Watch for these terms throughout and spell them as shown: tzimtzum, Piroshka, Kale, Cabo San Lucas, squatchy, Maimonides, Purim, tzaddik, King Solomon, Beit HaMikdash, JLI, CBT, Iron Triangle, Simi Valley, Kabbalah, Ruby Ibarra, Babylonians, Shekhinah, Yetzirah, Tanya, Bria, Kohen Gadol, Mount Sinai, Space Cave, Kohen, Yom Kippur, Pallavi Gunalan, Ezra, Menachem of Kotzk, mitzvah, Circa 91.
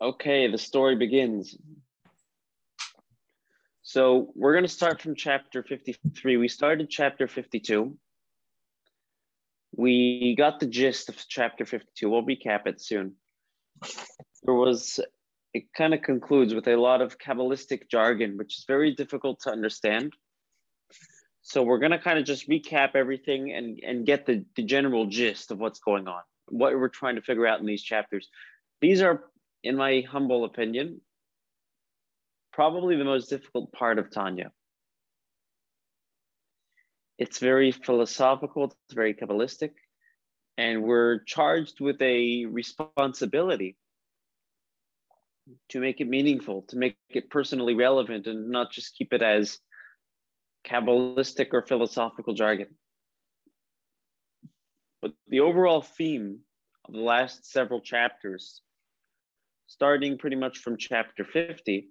Okay, the story begins. So we're going to start from chapter 53. We started chapter 52. We got the gist of chapter 52. We'll recap it soon. It kind of concludes with a lot of Kabbalistic jargon, which is very difficult to understand. So we're going to kind of just recap everything and get the general gist of what's going on, what we're trying to figure out in these chapters. These are, in my humble opinion, probably the most difficult part of Tanya. It's very philosophical, it's very Kabbalistic, and we're charged with a responsibility to make it meaningful, to make it personally relevant, and not just keep it as Kabbalistic or philosophical jargon. But the overall theme of the last several chapters, starting pretty much from chapter 50,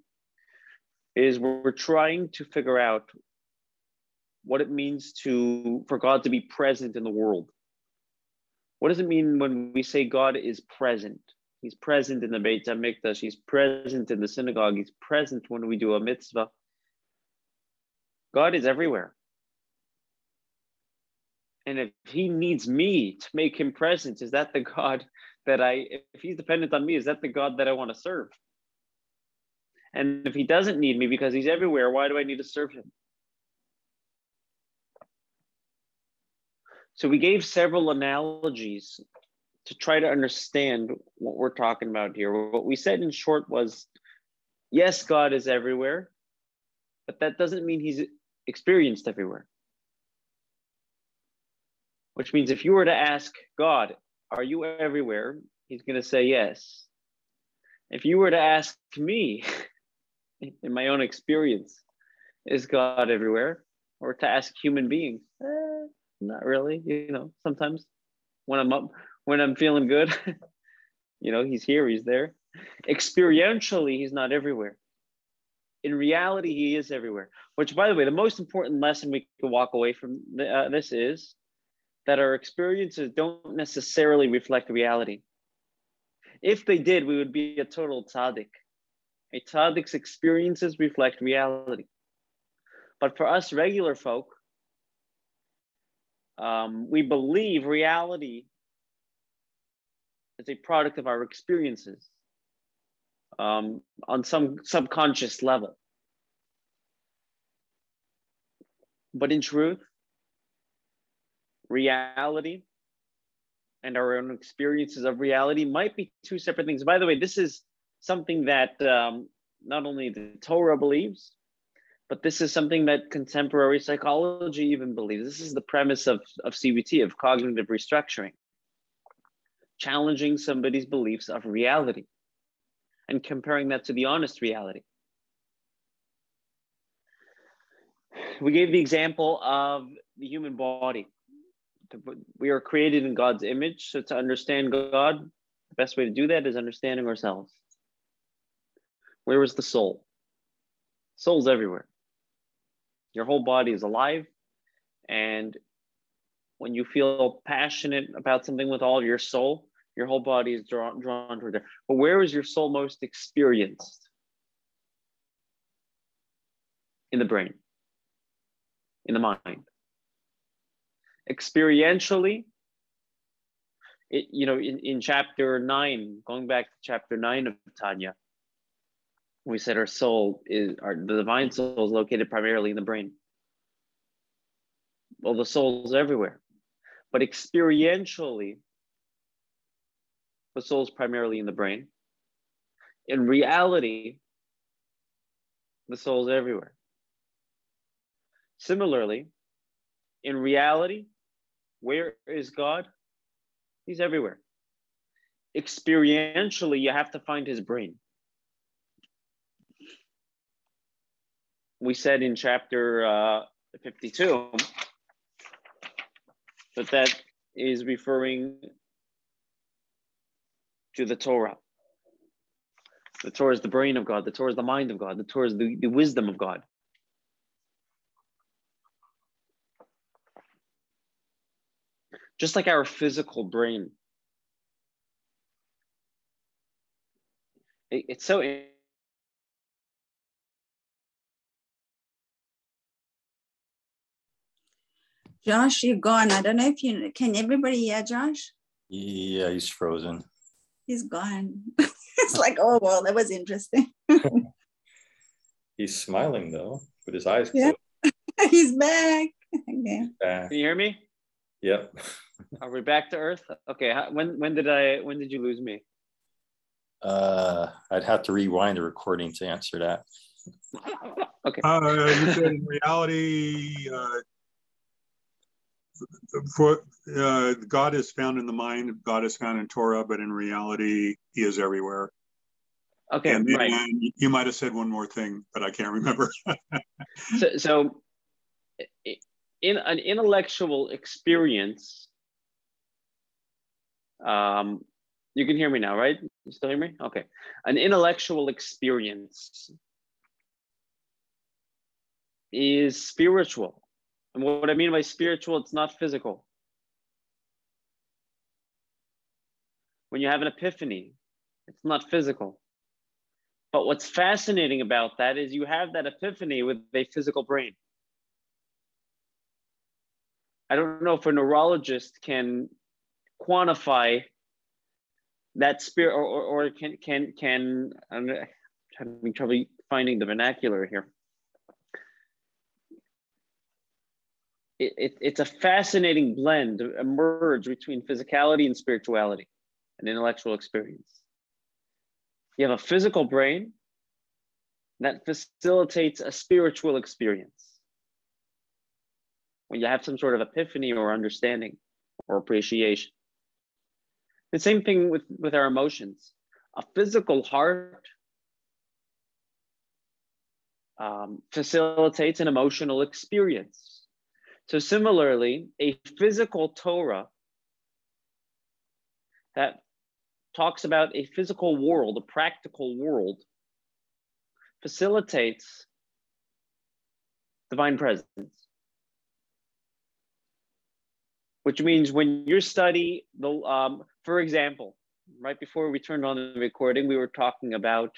is we're trying to figure out what it means for God to be present in the world. What does it mean when we say God is present? He's present in the Beit HaMikdash, he's present in the synagogue, he's present when we do a mitzvah. God is everywhere. And if he needs me to make him present, is that the God that if he's dependent on me, is that the God that I want to serve? And if he doesn't need me because he's everywhere, why do I need to serve him? So we gave several analogies to try to understand what we're talking about here. What we said in short was, yes, God is everywhere, but that doesn't mean he's experienced everywhere. Which means if you were to ask God, are you everywhere? He's going to say yes. If you were to ask me, in my own experience, is God everywhere? Or to ask human beings, not really, sometimes when I'm up, when I'm feeling good, he's here, he's there. Experientially, he's not everywhere. In reality, he is everywhere. Which, by the way, the most important lesson we can walk away from this is that our experiences don't necessarily reflect reality. If they did, we would be a total tzaddik. A tzaddik's experiences reflect reality. But for us regular folk, we believe reality is a product of our experiences on some subconscious level. But in truth, reality and our own experiences of reality might be two separate things. By the way, this is something that not only the Torah believes, but this is something that contemporary psychology even believes. This is the premise of CBT, of cognitive restructuring. Challenging somebody's beliefs of reality and comparing that to the honest reality. We gave the example of the human body. We are created in God's image, so to understand God, the best way to do that is understanding ourselves. Where is the soul? Soul's everywhere. Your whole body is alive, and when you feel passionate about something with all of your soul, your whole body is drawn toward there. But where is your soul most experienced? In the brain, in the mind. Experientially, in chapter 9, going back to chapter 9 of Tanya, we said the divine soul is located primarily in the brain. Well, the soul is everywhere, but experientially, the soul is primarily in the brain. In reality, the soul is everywhere. Similarly, in reality, where is God? He's everywhere. Experientially, you have to find his brain. We said in chapter 52, but that is referring to the Torah. The Torah is the brain of God. The Torah is the mind of God. The Torah is the wisdom of God. Just like our physical brain it's so Josh, you're gone. I don't know if you can. Everybody hear Josh? Yeah, he's frozen. He's gone. It's like, oh well, that was interesting. He's smiling though, with his eyes closed. Yeah. He's back. Okay. He's back. Can you hear me? Yep. Are we back to Earth? Okay. When did you lose me? I'd have to rewind the recording to answer that. Okay. You said in reality. For God is found in the mind, God is found in Torah, but in reality, he is everywhere. Okay, and then, right. You might have said one more thing, but I can't remember. So in an intellectual experience, you can hear me now, right? You still hear me? Okay. An intellectual experience is spiritual. And what I mean by spiritual, it's not physical. When you have an epiphany, it's not physical. But what's fascinating about that is you have that epiphany with a physical brain. I don't know if a neurologist can quantify that spirit, or can I'm having trouble finding the vernacular here. It's a fascinating blend, a merge between physicality and spirituality, an intellectual experience. You have a physical brain that facilitates a spiritual experience. When you have some sort of epiphany or understanding or appreciation. The same thing with our emotions. A physical heart facilitates an emotional experience. So similarly, a physical Torah that talks about a physical world, a practical world, facilitates divine presence. Which means when you study, for example, right before we turned on the recording, we were talking about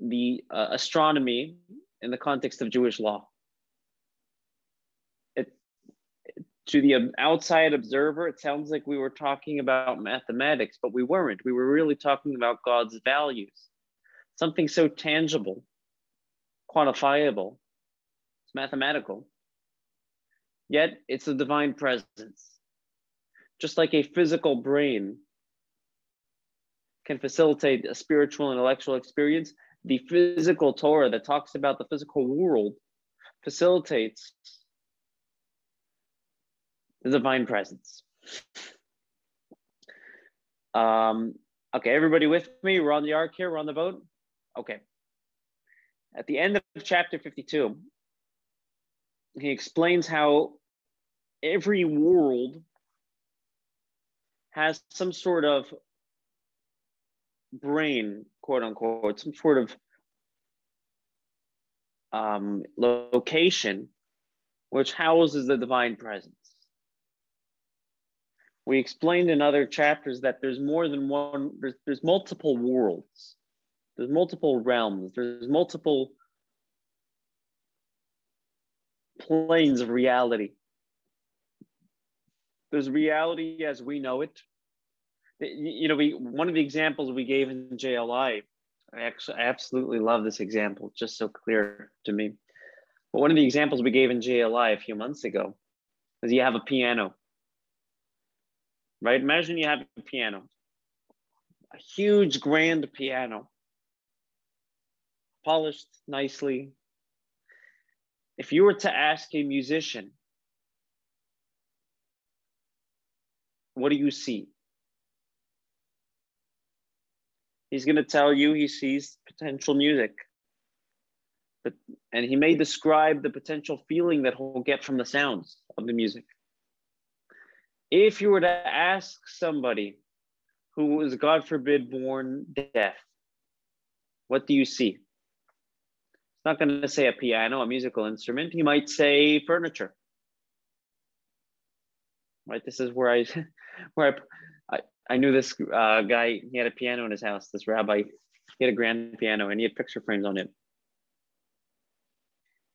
the astronomy in the context of Jewish law. To the outside observer, it sounds like we were talking about mathematics, but we weren't. We were really talking about God's values, something so tangible, quantifiable, it's mathematical, yet it's a divine presence. Just like a physical brain can facilitate a spiritual intellectual experience, the physical Torah that talks about the physical world facilitates the divine presence. Okay, everybody with me? We're on the ark here, we're on the boat? Okay. At the end of chapter 52, he explains how every world has some sort of brain, quote unquote, some sort of location which houses the divine presence. We explained in other chapters that there's more than one, there's multiple worlds, there's multiple realms, there's multiple planes of reality. There's reality as we know it. You know, one of the examples we gave in JLI, I absolutely love this example, it's just so clear to me. But one of the examples we gave in JLI a few months ago is you have a piano. Right? Imagine you have a piano, a huge, grand piano, polished nicely. If you were to ask a musician, what do you see? He's going to tell you he sees potential music. And he may describe the potential feeling that he'll get from the sounds of the music. If you were to ask somebody who was, God forbid, born deaf, what do you see? It's not going to say a piano, a musical instrument. He might say furniture. Right? This is where I knew this guy. He had a piano in his house. This rabbi He had a grand piano and he had picture frames on it.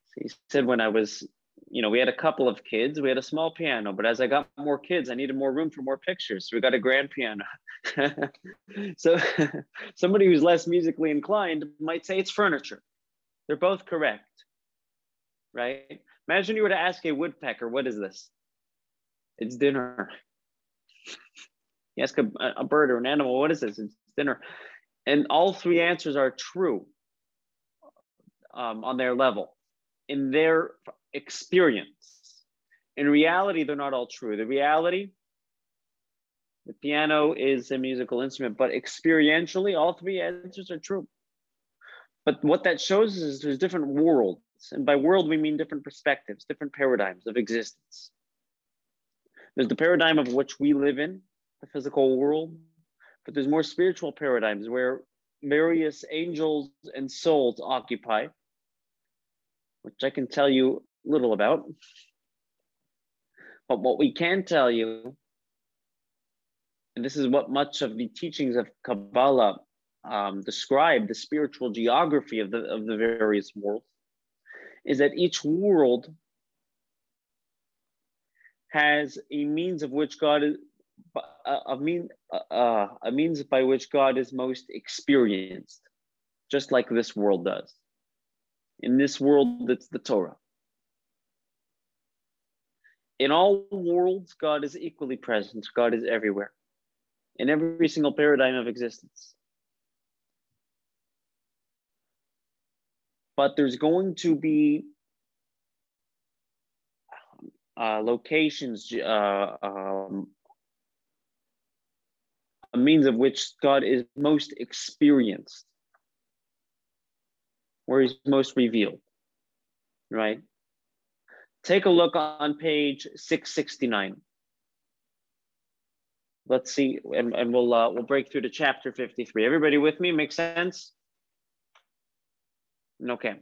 So he said, when I was, you know, we had a couple of kids, we had a small piano, but as I got more kids, I needed more room for more pictures. So we got a grand piano. So somebody who's less musically inclined might say it's furniture. They're both correct, right? Imagine you were to ask a woodpecker, what is this? It's dinner. You ask a bird or an animal, what is this? It's dinner. And all three answers are true on their level, in their experience. In reality, they're not all true. The reality, the piano is a musical instrument, but experientially, all three answers are true. But what that shows is there's different worlds. And by world, we mean different perspectives, different paradigms of existence. There's the paradigm of which we live in, the physical world, but there's more spiritual paradigms where various angels and souls occupy, which I can tell you little about. But what we can tell you, and this is what much of the teachings of Kabbalah describe, the spiritual geography of the various worlds, is that each world has a means of which God is, a means by which God is most experienced, just like this world does. In this world, it's the Torah. In all worlds, God is equally present. God is everywhere, in every single paradigm of existence. But there's going to be locations, a means of which God is most experienced, where he's most revealed, right? Take a look on page 669. Let's see, and we'll break through to chapter 53. Everybody with me? Make sense? Okay.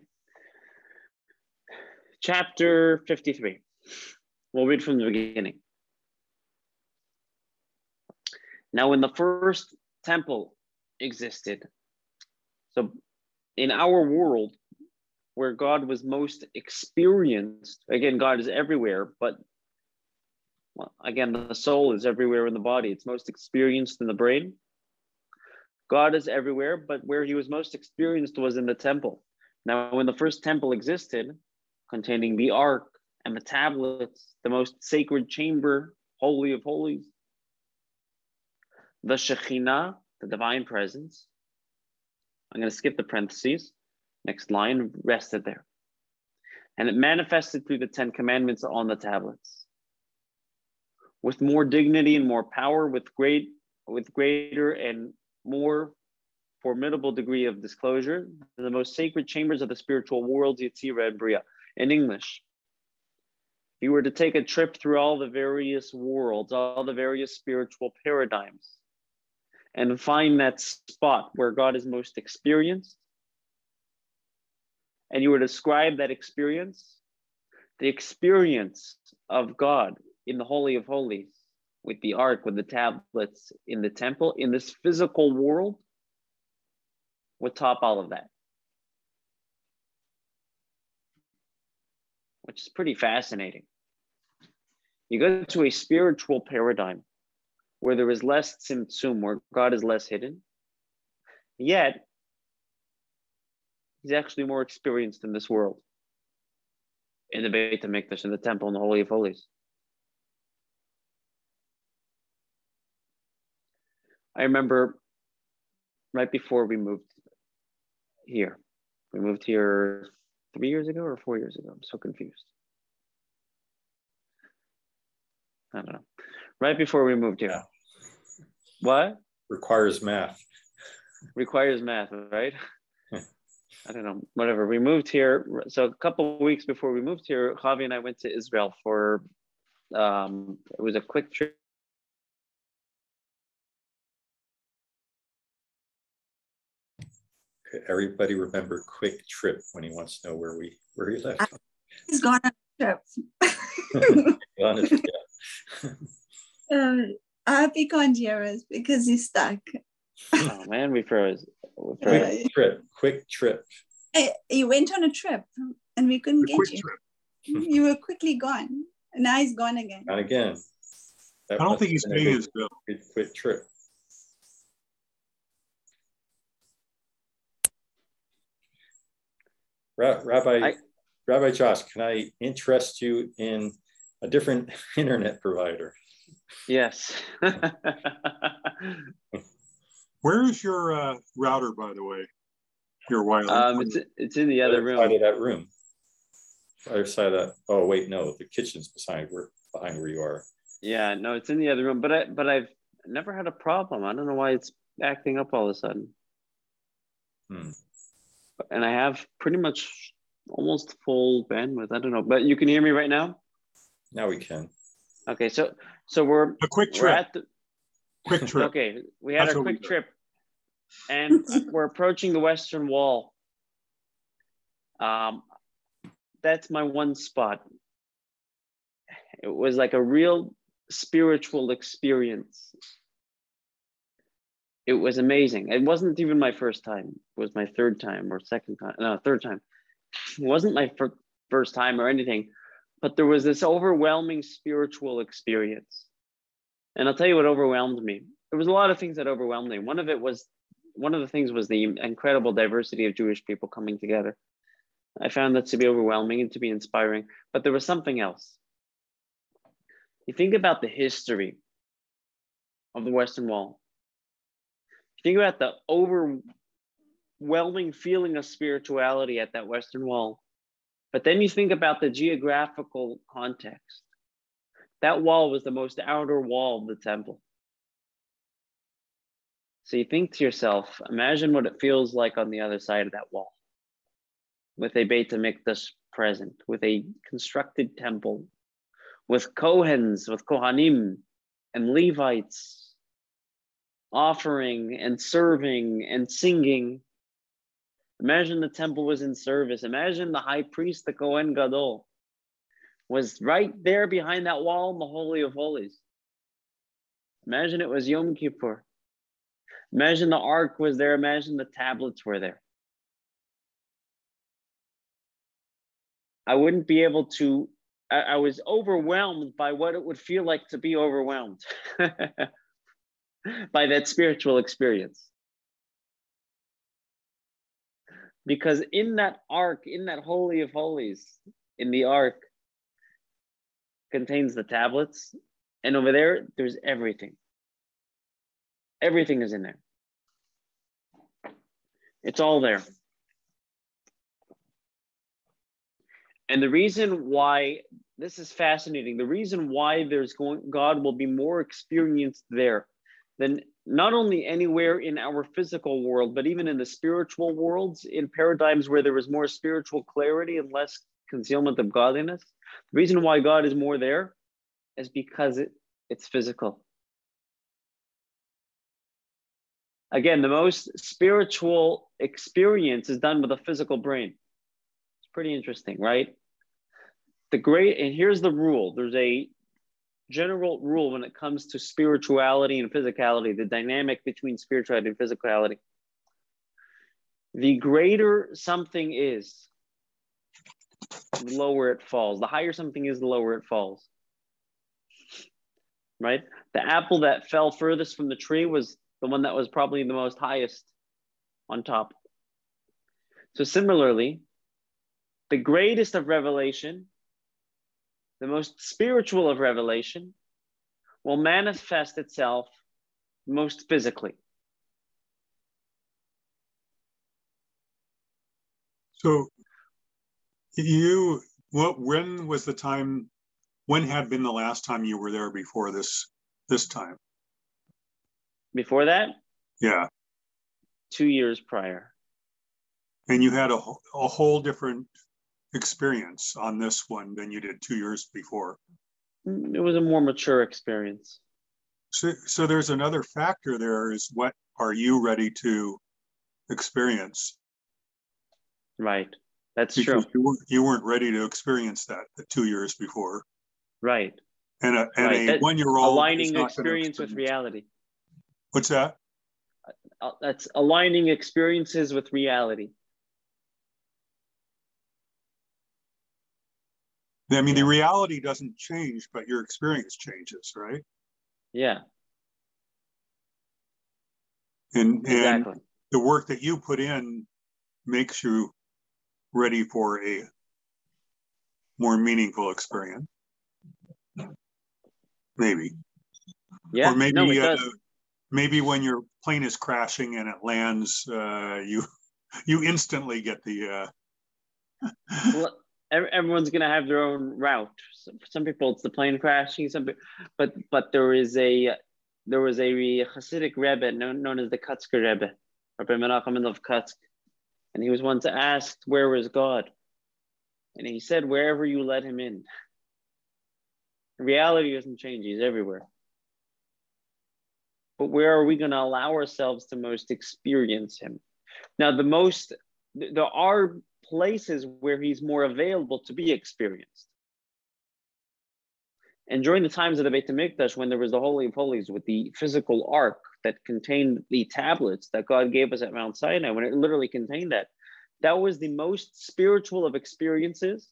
Chapter 53. We'll read from the beginning. Now, when the first temple existed, so in our world where God was most experienced, again, God is everywhere, but well, again, the soul is everywhere in the body. It's most experienced in the brain. God is everywhere, but where he was most experienced was in the temple. Now, when the first temple existed, containing the ark and the tablets, the most sacred chamber, holy of holies, the Shekhinah, the divine presence. I'm going to skip the parentheses. Next line, rested there. And it manifested through the 10 commandments on the tablets. With more dignity and more power, with greater and more formidable degree of disclosure, the most sacred chambers of the spiritual worlds, Yetzirah and Bria. In English, if you were to take a trip through all the various worlds, all the various spiritual paradigms, and find that spot where God is most experienced, and you were to describe that experience, the experience of God in the Holy of Holies, with the ark, with the tablets, in the temple, in this physical world, would top all of that. Which is pretty fascinating. You go to a spiritual paradigm where there is less tzimtzum, where God is less hidden, yet he's actually more experienced in this world, in the Beit HaMikdash, in the temple, in the Holy of Holies. I remember right before we moved here 3 years ago or 4 years ago, I'm so confused. I don't know. Right before we moved here. Yeah. What? Requires math, right? I don't know, whatever. We moved here. So a couple of weeks before we moved here, Javi and I went to Israel for, it was a quick trip. Everybody remember quick trip when he wants to know where he left. He's gone on a trip. Honestly, yeah. Happy Conjeros because he's stuck. Oh man, we froze. Quick trip. You went on a trip and we couldn't get you. You were quickly gone. Now he's gone again. Not again. That I don't think he's doing his bill. Quick trip. Rabbi Josh, can I interest you in a different internet provider? Yes. Where is your router, by the way? Your wireless. It's in the other room. Side of that room. Other side of that. Oh wait, no, the kitchen's behind where you are. Yeah, no, it's in the other room. But I've never had a problem. I don't know why it's acting up all of a sudden. And I have pretty much almost full bandwidth. I don't know, but you can hear me right now? Now we can. Okay, so we're a quick trip. Quick trip. Okay, we had our quick trip, and we're approaching the Western Wall. That's my one spot. It was like a real spiritual experience. It was amazing. It wasn't even my first time. It was my third time or second time. No, third time. It wasn't my first time or anything, but there was this overwhelming spiritual experience. And I'll tell you what overwhelmed me. There was a lot of things that overwhelmed me. One of the things was the incredible diversity of Jewish people coming together. I found that to be overwhelming and to be inspiring, but there was something else. You think about the history of the Western Wall. Think about the overwhelming feeling of spirituality at that Western Wall. But then you think about the geographical context. That wall was the most outer wall of the temple. So you think to yourself, imagine what it feels like on the other side of that wall, with a Beit HaMikdash present, with a constructed temple, with Kohens, with Kohanim and Levites, offering and serving and singing. Imagine the temple was in service. Imagine the high priest, the Kohen Gadol, was right there behind that wall in the Holy of Holies. Imagine it was Yom Kippur. Imagine the ark was there. Imagine the tablets were there. I wouldn't be able to, I was overwhelmed by what it would feel like to be overwhelmed. By that spiritual experience. Because in that ark, in that Holy of Holies, in the ark contains the tablets, and over there, there's everything. Everything is in there. It's all there. And the reason why, this is fascinating, the reason why God will be more experienced there than not only anywhere in our physical world, but even in the spiritual worlds, in paradigms where there is more spiritual clarity and less concealment of godliness. The reason why God is more there is because it's physical. Again, the most spiritual experience is done with a physical brain. It's pretty interesting, right? And here's the rule. There's a general rule when it comes to spirituality and physicality, the dynamic between spirituality and physicality. The greater something is, the lower it falls. The higher something is, the lower it falls. Right? The apple that fell furthest from the tree was the one that was probably the most highest on top. So similarly, the greatest of revelation, the most spiritual of revelation, will manifest itself most physically. So when was the time, when had been the last time you were there before this time? Before that? Yeah. 2 years prior. And you had a whole different experience on this one than you did 2 years before. It was a more mature experience. So there's another factor there, is what are you ready to experience? Right. That's because true. You weren't ready to experience that the 2 years before. Right. And a 1-year-old aligning experience with reality. What's that? that's aligning experiences with reality. I mean, the reality doesn't change, but your experience changes, right? Yeah. And exactly. The work that you put in makes you ready for a more meaningful experience. Maybe. Yeah. Or maybe, no, it does. Maybe when your plane is crashing and it lands, you instantly get the. Well, everyone's going to have their own route. Some people, it's the plane crashing. Some, but there was a Hasidic Rebbe known as the Kotzk Rebbe, Rabbi Menachem of Kotzk, and he was once asked, "Where was God?" And he said, "Wherever you let him in." Reality doesn't change; he's everywhere. But where are we going to allow ourselves to most experience him? Now, there are places where he's more available to be experienced. And during the times of the Beit HaMikdash, when there was the Holy of Holies with the physical ark that contained the tablets that God gave us at Mount Sinai, when it literally contained that was the most spiritual of experiences,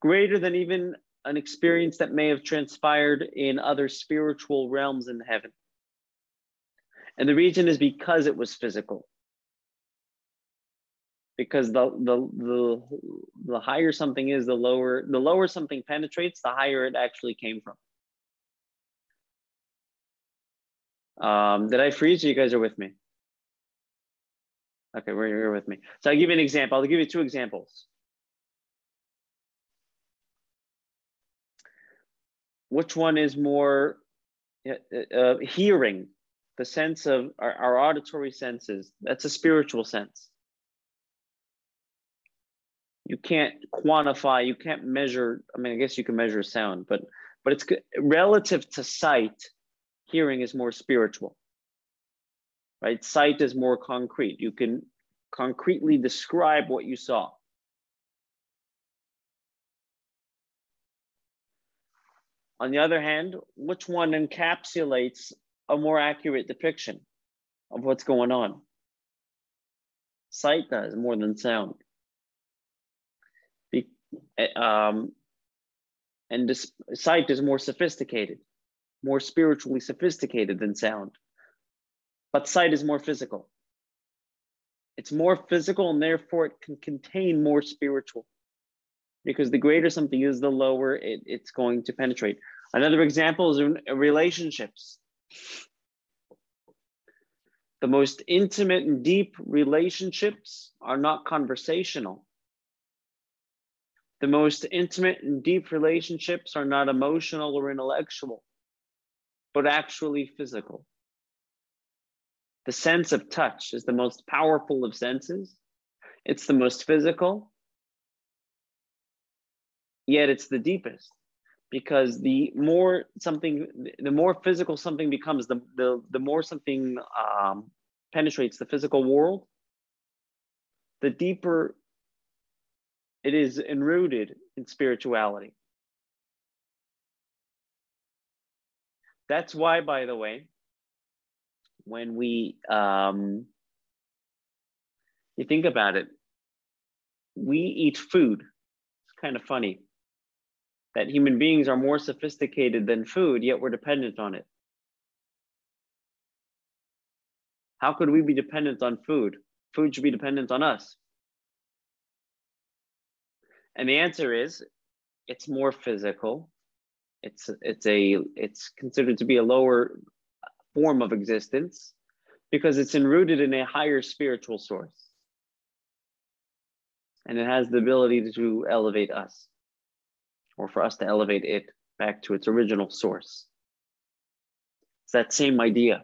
greater than even an experience that may have transpired in other spiritual realms in heaven. And the reason is because it was physical. Because the higher something is, the lower something penetrates, the higher it actually came from. Did I freeze? You guys are with me. Okay, you're with me. So I'll give you an example. I'll give you two examples. Which one is more hearing? The sense of our auditory senses. That's a spiritual sense. You can't quantify, you can't measure. I mean, I guess you can measure sound, but it's relative to sight. Hearing is more spiritual, right? Sight is more concrete. You can concretely describe what you saw. On the other hand, which one encapsulates a more accurate depiction of what's going on? Sight does more than sound. Sight is more sophisticated, more spiritually sophisticated than sound. But sight is more physical. It's more physical, and therefore it can contain more spiritual. Because the greater something is, the lower it's going to penetrate. Another example is in relationships. The most intimate and deep relationships are not conversational. The most intimate and deep relationships are not emotional or intellectual, but actually physical. The sense of touch is the most powerful of senses. It's the most physical, yet it's the deepest, because the more physical something becomes, the more something penetrates the physical world, the deeper it is enrooted in spirituality. That's why, by the way, when we you think about it, we eat food. It's kind of funny that human beings are more sophisticated than food, yet we're dependent on it. How could we be dependent on food? Food should be dependent on us. And the answer is, it's more physical. It's considered to be a lower form of existence because it's enrooted in a higher spiritual source. And it has the ability to elevate us, or for us to elevate it back to its original source. It's that same idea.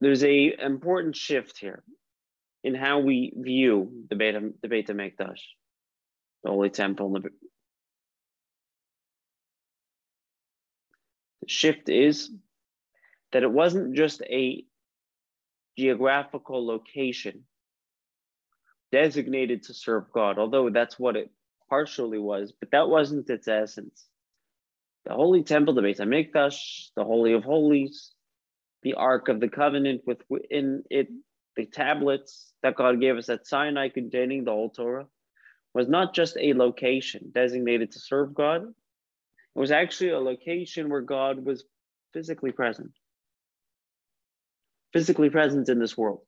There's an important shift here in how we view the Beit HaMikdash, the Holy Temple. The shift is that it wasn't just a geographical location, designated to serve God, although that's what it partially was, but that wasn't its essence. The Holy Temple, the Beit HaMikdash, the Holy of Holies, the Ark of the Covenant within it, the tablets that God gave us at Sinai containing the whole Torah, was not just a location designated to serve God. It was actually a location where God was physically present in this world.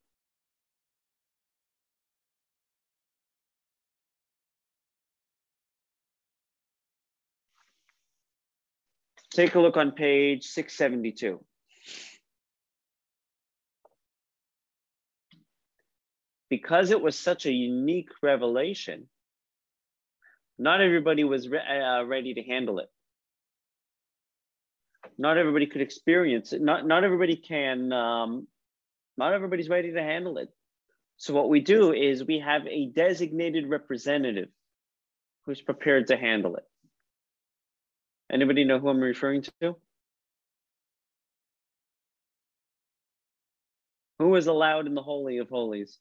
Take a look on page 672. Because it was such a unique revelation, not everybody was ready to handle it. Not everybody could experience it. Not everybody's ready to handle it. So what we do is we have a designated representative who's prepared to handle it. Anybody know who I'm referring to? Who was allowed in the Holy of Holies?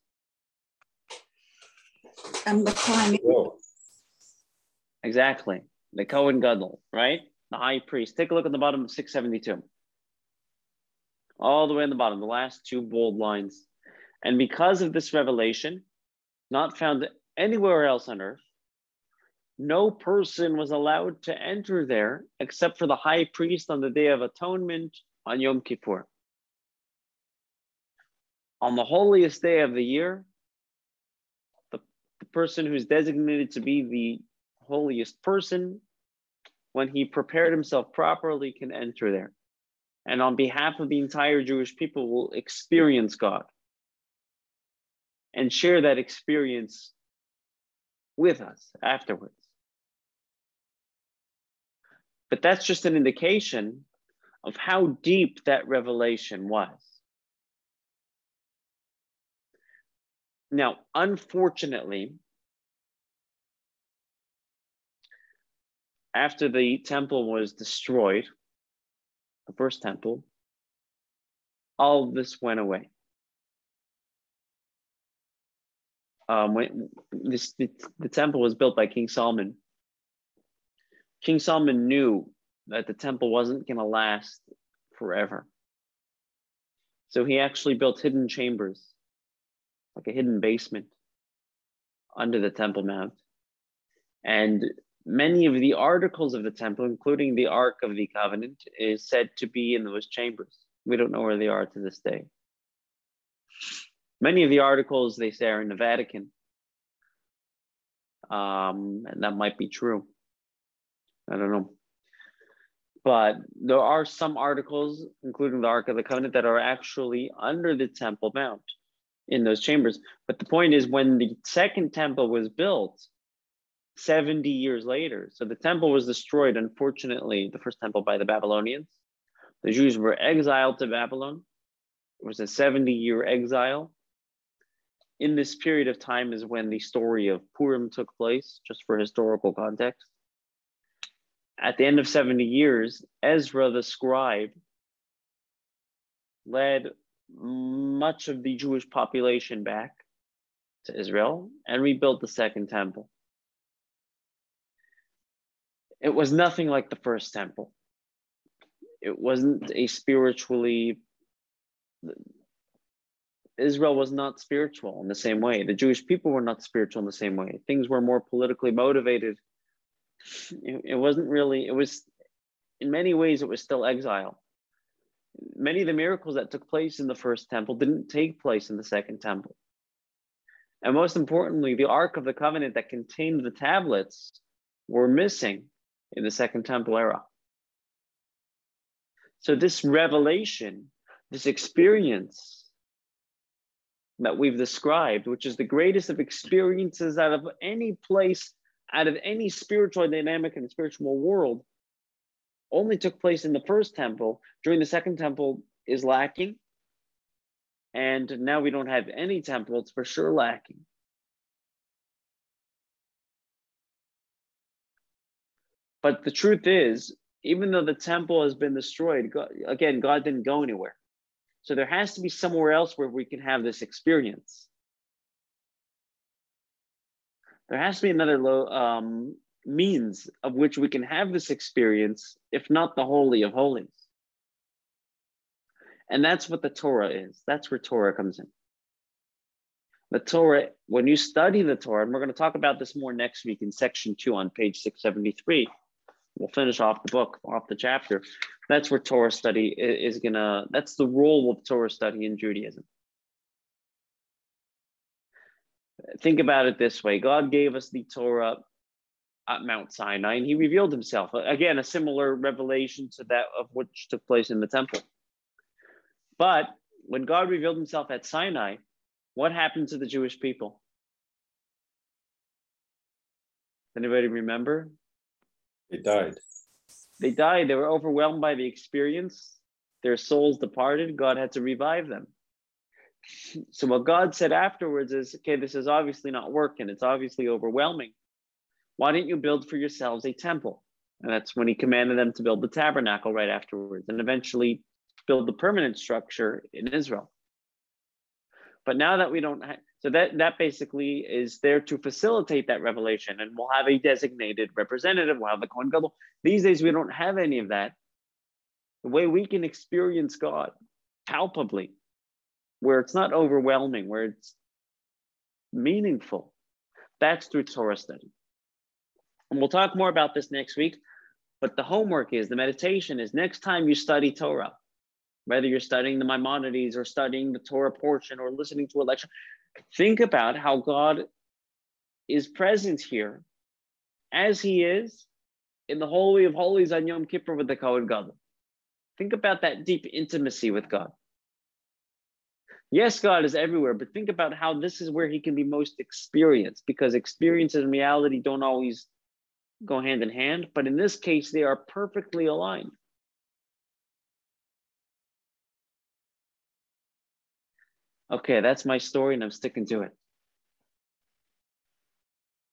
The Kohen. Exactly. The Kohen Gadol, right? The high priest. Take a look at the bottom of 672. All the way on the bottom, the last two bold lines. And because of this revelation, not found anywhere else on earth, no person was allowed to enter there except for the high priest on the Day of Atonement on Yom Kippur. On the holiest day of the year, the person who's designated to be the holiest person, when he prepared himself properly, can enter there. And on behalf of the entire Jewish people will experience God and share that experience with us afterwards. But that's just an indication of how deep that revelation was. Now, unfortunately, after the temple was destroyed, the first temple, all of this went away. The temple was built by King Solomon. King Solomon knew that the temple wasn't going to last forever. So he actually built hidden chambers, like a hidden basement under the Temple Mount. And many of the articles of the temple, including the Ark of the Covenant, is said to be in those chambers. We don't know where they are to this day. Many of the articles, they say, are in the Vatican. And that might be true. I don't know. But there are some articles, including the Ark of the Covenant, that are actually under the Temple Mount in those chambers. But the point is, when the second temple was built, 70 years later. So the temple was destroyed, unfortunately, the first temple, by the Babylonians. The Jews were exiled to Babylon. It was a 70-year exile. In this period of time is when the story of Purim took place, just for historical context. At the end of 70 years, Ezra the scribe led much of the Jewish population back to Israel and rebuilt the second temple. It was nothing like the first temple. It wasn't a spiritually, Israel was not spiritual in the same way. The Jewish people were not spiritual in the same way. Things were more politically motivated. It wasn't really, it was, in many ways, it was still exile. Many of the miracles that took place in the first temple didn't take place in the second temple. And most importantly, the Ark of the Covenant that contained the tablets were missing in the Second Temple era. So this revelation, this experience that we've described, which is the greatest of experiences out of any place, out of any spiritual dynamic in the spiritual world, only took place in the First Temple. During the Second Temple is lacking. And now we don't have any temple, it's for sure lacking. But the truth is, even though the temple has been destroyed, God, again, God didn't go anywhere. So there has to be somewhere else where we can have this experience. there has to be another means of which we can have this experience, if not the Holy of Holies. And that's what the Torah is. That's where Torah comes in. The Torah, when you study the Torah, and we're going to talk about this more next week in section 2 on page 673, we'll finish off the book, off the chapter. That's where Torah study is going to, that's the role of Torah study in Judaism. Think about it this way. God gave us the Torah at Mount Sinai, and he revealed himself. Again, a similar revelation to that of which took place in the temple. But when God revealed himself at Sinai, what happened to the Jewish people? Anybody remember? They died. They died. They were overwhelmed by the experience. Their souls departed. God had to revive them. So what God said afterwards is, okay, this is obviously not working. It's obviously overwhelming. Why didn't you build for yourselves a temple? And that's when he commanded them to build the tabernacle right afterwards, and eventually build the permanent structure in Israel. But now that we don't have, so that basically is there to facilitate that revelation, and we'll have a designated representative, we'll have the Kohen Gadol. These days, we don't have any of that. The way we can experience God palpably, where it's not overwhelming, where it's meaningful, that's through Torah study. And we'll talk more about this next week, but the homework is, the meditation is, next time you study Torah, whether you're studying the Maimonides or studying the Torah portion or listening to a lecture, think about how God is present here as he is in the Holy of Holies on Yom Kippur with the Kohen Gadol. Think about that deep intimacy with God. Yes, God is everywhere, but think about how this is where he can be most experienced, because experience and reality don't always go hand in hand, but in this case, they are perfectly aligned. Okay, that's my story, and I'm sticking to it.